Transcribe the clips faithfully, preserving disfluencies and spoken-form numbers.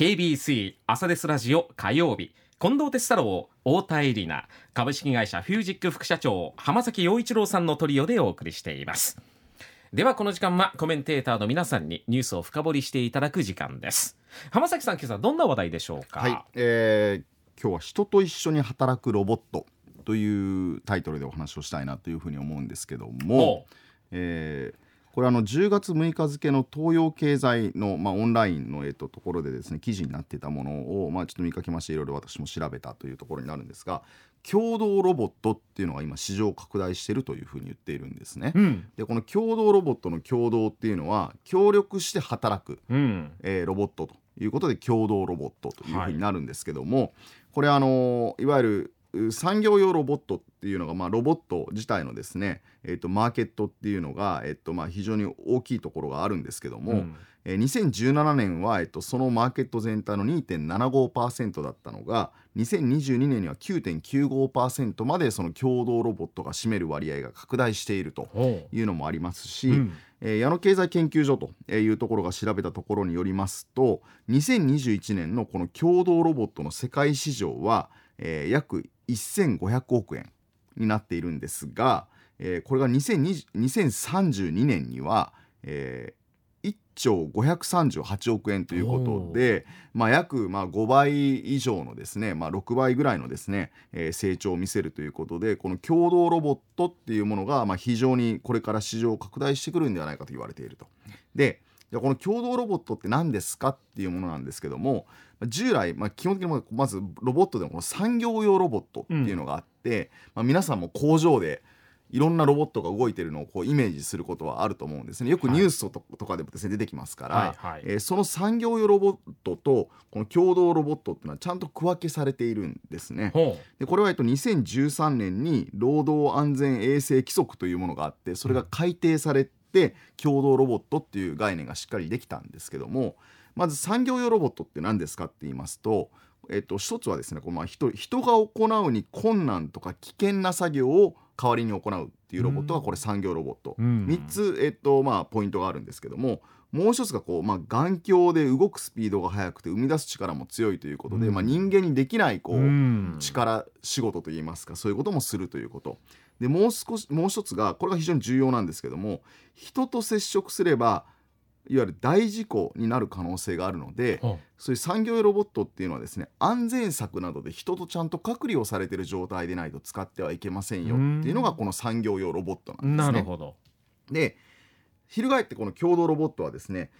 ケービーシー 朝ですラジオ火曜日、近藤哲太郎、太田絵里奈、株式会社フュージック副社長浜崎陽一郎さんのトリオでお送りしています。ではこの時間はコメンテーターの皆さんにニュースを深掘りしていただく時間です。浜崎さん、今朝どんな話題でしょうか？はい、えー、今日は人と一緒に働くロボットというタイトルでお話をしたいなというふうに思うんですけども、えーこれあのじゅうがつむいか付の東洋経済の、まあ、オンラインの、えー、と, ところでですね記事になっていたものを、まあ、ちょっと見かけまして、いろいろ私も調べたというところになるんですが、共同ロボットっていうのが今市場拡大しているというふうに言っているんですね、うん、でこの共同ロボットの共同っていうのは協力して働く、うんえー、ロボットということで共同ロボットというふうになるんですけども、はい、これあのいわゆる産業用ロボットっていうのが、まあ、ロボット自体のですね、えーと、マーケットっていうのが、えーとまあ、非常に大きいところがあるんですけども、うんえー、にせんじゅうななねんは、えーと、そのマーケット全体の にてんななごパーセント だったのがにせんにじゅうにねんには きゅうてんきゅうごパーセント までその共同ロボットが占める割合が拡大しているというのもありますし、うんえー、矢野経済研究所というところが調べたところによりますと、にせんにじゅういちねんのこの共同ロボットの世界市場は、えー、約せんごひゃくおくえんになっているんですが、えー、これがにせんさんじゅうにねんには、えー、いっちょうごひゃくさんじゅうはちおくえんということで、まあ、約まあごばい以上のですね、まあ、ろくばいぐらいのですね、えー、成長を見せるということで、この共同ロボットっていうものがまあ非常にこれから市場を拡大してくるんではないかと言われていると。でじゃあこの共同ロボットって何ですかっていうものなんですけども、従来、まあ、基本的にまずロボットでもこの産業用ロボットっていうのがあって、うんまあ、皆さんも工場でいろんなロボットが動いてるのをこうイメージすることはあると思うんですね。よくニュース と,、はい、とかでもですね出てきますから、はいはいえー、その産業用ロボットとこの共同ロボットっていうのはちゃんと区分けされているんですね。でこれはえっとにせんじゅうさんねんに労働安全衛生規則というものがあって、それが改定されて、うんで共同ロボットっていう概念がしっかりできたんですけども、まず産業用ロボットって何ですかって言いますと、えっと、一つはですねこう、まあ、人, 人が行うに困難とか危険な作業を代わりに行うっていうロボットがこれ産業ロボット、うん、みっつ、えっとまあ、ポイントがあるんですけども、もう一つがこう、まあ、眼鏡で動くスピードが速くて生み出す力も強いということで、うんまあ、人間にできないこう、うん、力仕事といいますか、そういうこともするということで、もう少しもう一つがこれが非常に重要なんですけども、人と接触すればいわゆる大事故になる可能性があるので、うん、そういう産業用ロボットっていうのはですね、安全策などで人とちゃんと隔離をされている状態でないと使ってはいけませんよっていうのがこの産業用ロボットなんですね。なるほど。で翻ってこの共同ロボットはですね、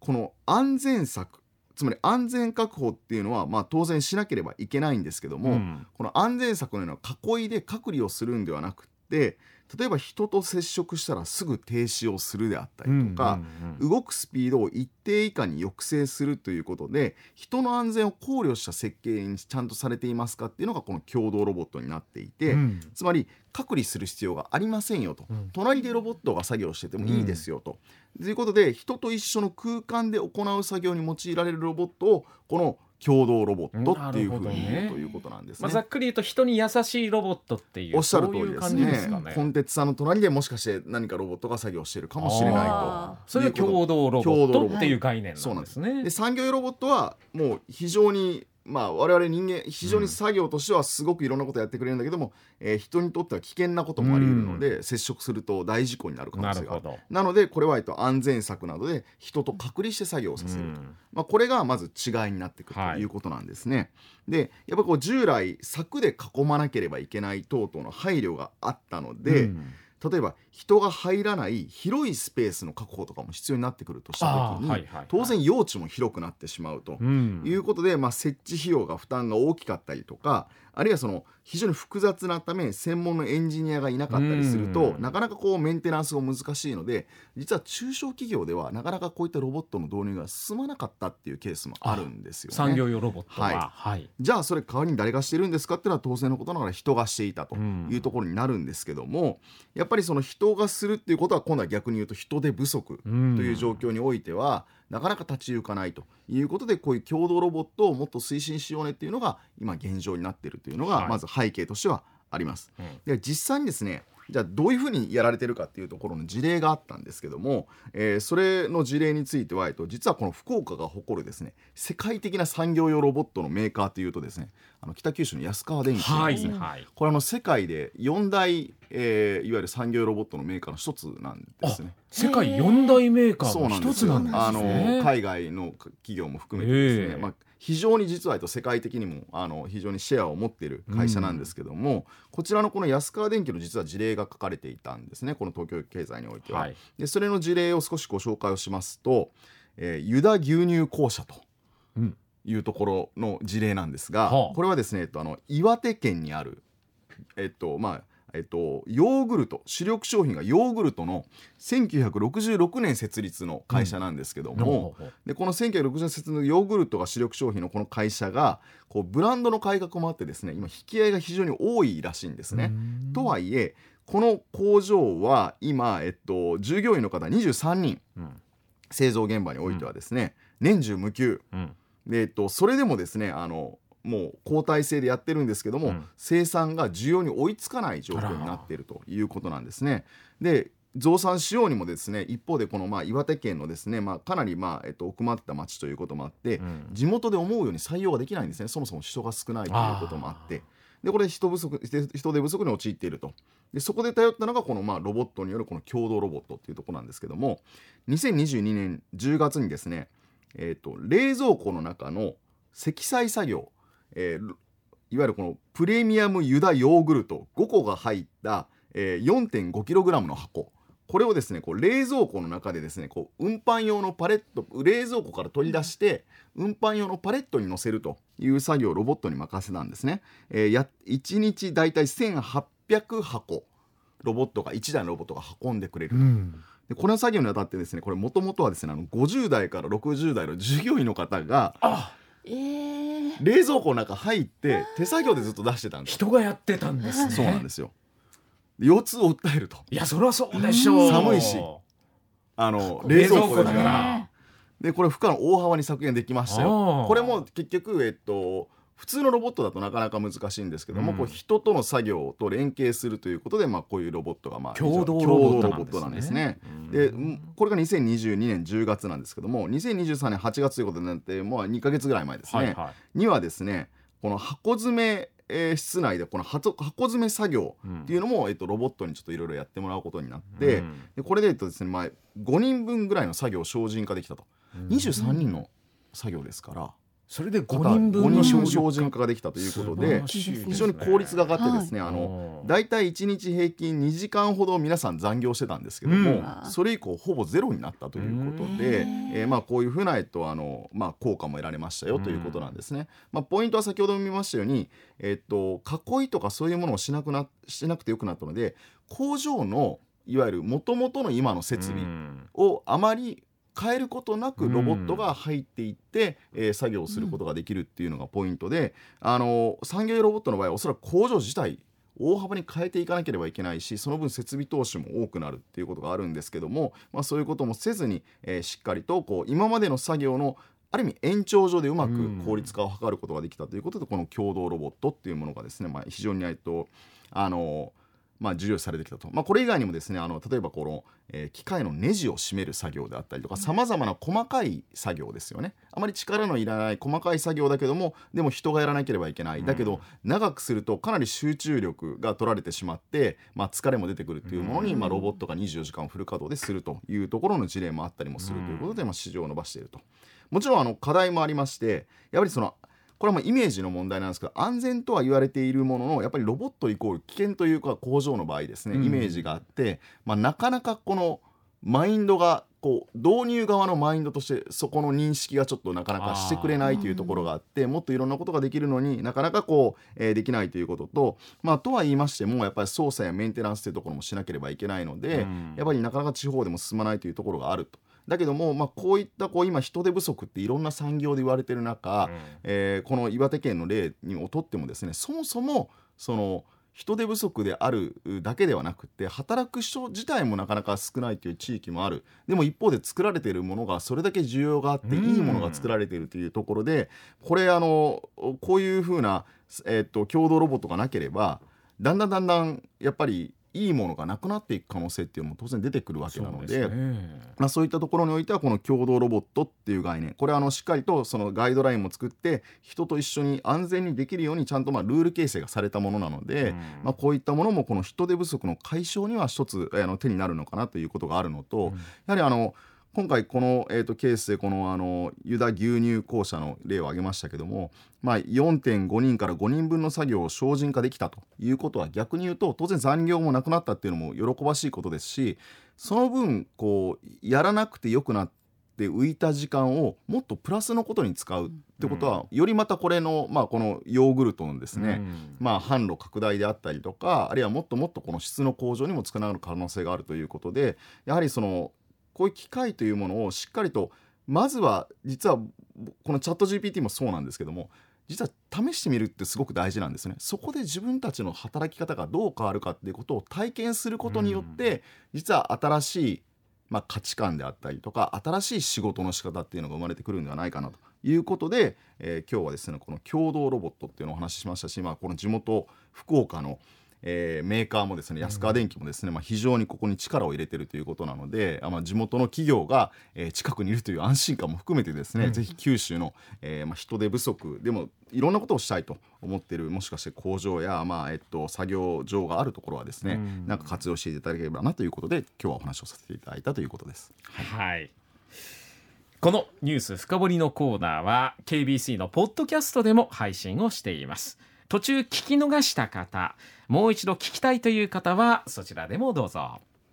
この安全策、つまり安全確保っていうのはまあ当然しなければいけないんですけども、うん、この安全策のような囲いで隔離をするんではなくて、例えば人と接触したらすぐ停止をするであったりとか、うんうんうん、動くスピードを一定以下に抑制するということで、人の安全を考慮した設計にちゃんとされていますかっていうのがこの共同ロボットになっていて、うん、つまり隔離する必要がありませんよと、うん、隣でロボットが作業しててもいいですよと、うん、ということで人と一緒の空間で行う作業に用いられるロボットをこの共同ロボットっていう風に言う、ね、ということなんですね、まあ、ざっくり言うと人に優しいロボットっていう、おっしゃる通りですね。コンテツさんの隣でもしかして何かロボットが作業しているかもしれないと、それが共同ロボットっていう概念なんですね。で産業用ロボットはもう非常に、まあ、我々人間非常に作業としてはすごくいろんなことやってくれるんだけども、うんえー、人にとっては危険なこともあり得るので、うん、接触すると大事故になる可能性がある。 なるほど。なのでこれは安全策などで人と隔離して作業をさせると、うんまあ、これがまず違いになってくるということなんですね、はい、でやっぱこう従来柵で囲まなければいけない等々の配慮があったので、うん例えば人が入らない広いスペースの確保とかも必要になってくるとした時に、はいはいはい、当然用地も広くなってしまうということで、うんまあ、設置費用が負担が大きかったりとか、あるいはその非常に複雑なため専門のエンジニアがいなかったりすると、うん、なかなかこうメンテナンスが難しいので、実は中小企業ではなかなかこういったロボットの導入が進まなかったっていうケースもあるんですよね。産業用ロボットは、はいはい、じゃあそれ代わりに誰がしてるんですかっていうのは当然のことながら人がしていたというところになるんですけども、やっぱりその人がするっていうことは今度は逆に言うと人手不足という状況においては、うんなかなか立ち行かないということで、こういう共同ロボットをもっと推進しようねっていうのが今現状になっているというのがまず背景としてはあります、はいうん、で実際にですねじゃあどういうふうにやられてるかっていうところの事例があったんですけども、えー、それの事例については、えっと、実はこの福岡が誇るですね世界的な産業用ロボットのメーカーというとですねあの北九州の安川電機なんですね、はい、これあの世界でよんだい、えー、いわゆる産業用ロボットのメーカーの一つなんですね。世界よんだいメーカーの一つなんですね。あの海外の企業も含めてですね、まあ、非常に実は世界的にもあの非常にシェアを持っている会社なんですけども、うん、こちらのこの安川電機の実は事例が書かれていたんですね、この東京経済においては、はい、でそれの事例を少しご紹介をしますと、えー、湯田牛乳公社というところの事例なんですが、うん、これはですね、えっと、あの岩手県にある、えっとまあえっと、ヨーグルト主力商品がヨーグルトのせんきゅうひゃくろくじゅうろくねん設立の会社なんですけども、うん、でこのせんきゅうひゃくろくじゅうねん設立のヨーグルトが主力商品のこの会社がこうブランドの改革もあってですね今引き合いが非常に多いらしいんですね。とはいえこの工場は今、えっと、従業員の方にじゅうさんにん、うん、製造現場においてはですね、うん、年中無休、うん、で、えっと、それでもですねあのもう交代制でやってるんですけども、うん、生産が需要に追いつかない状況になっているということなんですね。で増産しようにもですね一方でこのまあ岩手県のですね、まあ、かなりまあ、えっと、奥まった町ということもあって、うん、地元で思うように採用ができないんですね。そもそも人が少ないということもあってでこれ人不足、人手不足に陥っていると。でそこで頼ったのがこのまあロボットによるこの共同ロボットっていうところなんですけどもにせんにじゅうにねんじゅうがつにですね、えっと、冷蔵庫の中の積載作業えー、いわゆるこのプレミアムユダヨーグルトごこが入った、えー、よんてんごキログラム の箱これをですねこう冷蔵庫の中でですねこう運搬用のパレット冷蔵庫から取り出して運搬用のパレットに乗せるという作業をロボットに任せたんですね、えー、やいちにちだいたいせんはっぴゃくはこロボットがいちだいのロボットが運んでくれると、うんでこの作業にあたってですねこれもともとはですねあのごじゅうだいからろくじゅうだいの従業員の方があえー冷蔵庫の中入って手作業でずっと出してたんです。人がやってたんですね。そうなんですよ。腰痛を訴えると。いやそれはそうでしょう。寒いしあの冷蔵庫だからでこれ負荷の大幅に削減できましたよ。これも結局、えっと、普通のロボットだとなかなか難しいんですけども、うん、こう人との作業と連携するということで、まあ、こういうロボットが、まあ、共同ロボットなんですね。でこれがにせんにじゅうにねんじゅうがつなんですけどもにせんにじゅうさんねんはちがつということになってもうにかげつぐらい前ですね、はいはい、にはですねこの箱詰め、えー、室内でこの箱詰め作業っていうのも、うん、えっと、ロボットにちょっといろいろやってもらうことになって、うん、でこれで、えっとですねまあ、ごにんぶんぐらいの作業を省人化できたと、うん、にじゅうさんにんの作業ですからそれでごにんぶんの省人化ができたということで非常に効率が上がってですね、はい、あのだいたいいちにち平均にじかんほど皆さん残業してたんですけども、うん、それ以降ほぼゼロになったということで、えーまあ、こういうふうな、えっとあのまあ、効果も得られましたよということなんですね、まあ、ポイントは先ほども見ましたように、えっと、囲いとかそういうものをしなくな、しなくてよくなったので工場のいわゆる元々の今の設備をあまり変えることなくロボットが入っていって、うんえー、作業をすることができるっていうのがポイントで、うん、あの産業用ロボットの場合はおそらく工場自体大幅に変えていかなければいけないしその分設備投資も多くなるっていうことがあるんですけども、まあ、そういうこともせずに、えー、しっかりとこう今までの作業のある意味延長上でうまく効率化を図ることができたということで、うん、この共同ロボットっていうものがですね、まあ、非常にえっとあのまあ、重要視されてきたと、まあ、これ以外にもですねあの例えばこの、えー、機械のネジを締める作業であったりとかさまざまな細かい作業ですよね。あまり力のいらない細かい作業だけどもでも人がやらなければいけない、だけど長くするとかなり集中力が取られてしまって、まあ、疲れも出てくるというものに、まあ、ロボットがにじゅうよじかんフル稼働でするというところの事例もあったりもするということで、まあ、市場を伸ばしていると。もちろんあの課題もありまして、やはりそのこれはまあイメージの問題なんですけど、安全とは言われているもののやっぱりロボットイコール危険というか工場の場合ですねイメージがあって、まあ、なかなかこのマインドがこう導入側のマインドとしてそこの認識がちょっとなかなかしてくれないというところがあって、もっといろんなことができるのになかなかこう、えー、できないということと、まあ、とは言いましてもやっぱり操作やメンテナンスというところもしなければいけないので、やっぱりなかなか地方でも進まないというところがあると。だけども、まあ、こういったこう今人手不足っていろんな産業で言われてる中、うんえー、この岩手県の例をとってもですね、そもそもその人手不足であるだけではなくて働く人自体もなかなか少ないという地域もある。でも一方で作られているものがそれだけ需要があっていいものが作られているというところで、これあのこういうふうな、えー、と共同ロボットがなければだんだんだんだんやっぱりいいものがなくなっていく可能性っていうのも当然出てくるわけなの で, そうですね。まあ、そういったところにおいてはこの共同ロボットっていう概念、これはあのしっかりとそのガイドラインも作って人と一緒に安全にできるようにちゃんとまあルール形成がされたものなので、まあこういったものもこの人手不足の解消には一つあの手になるのかなということがあるのと、やはりあの今回この、えーと、ケースでこの、あの湯田牛乳公社の例を挙げましたけども、まあ、よんてんごにんからごにんぶんの作業を省人化できたということは、逆に言うと当然残業もなくなったっていうのも喜ばしいことですし、その分こうやらなくてよくなって浮いた時間をもっとプラスのことに使うってことは、よりまたこれの、まあ、このヨーグルトのですね、まあ、販路拡大であったりとか、あるいはもっともっとこの質の向上にもつながる可能性があるということで、やはりそのこういう機会というものをしっかりと、まずは実はこのチャット ジーピーティー もそうなんですけども、実は試してみるってすごく大事なんですね。そこで自分たちの働き方がどう変わるかっていうことを体験することによって、実は新しい、まあ、価値観であったりとか新しい仕事の仕方っていうのが生まれてくるんではないかなということで、えー、今日はですねこの共同ロボットっていうのをお話ししましたし、まあ、この地元福岡のえー、メーカーもですね、安川電機もですね、まあ、非常にここに力を入れているということなので、まあ、地元の企業が、えー、近くにいるという安心感も含めてですね、うん、ぜひ九州の、えーまあ、人手不足でもいろんなことをしたいと思っている、もしかして工場や、まあえっと、作業場があるところはですね、うん、なんか活用していただければなということで、今日はお話をさせていただいたということです。はい、はい、このニュース深掘りのコーナーは ケービーシー のポッドキャストでも配信をしています。途中聞き逃した方、もう一度聞きたいという方はそちらでもどうぞ。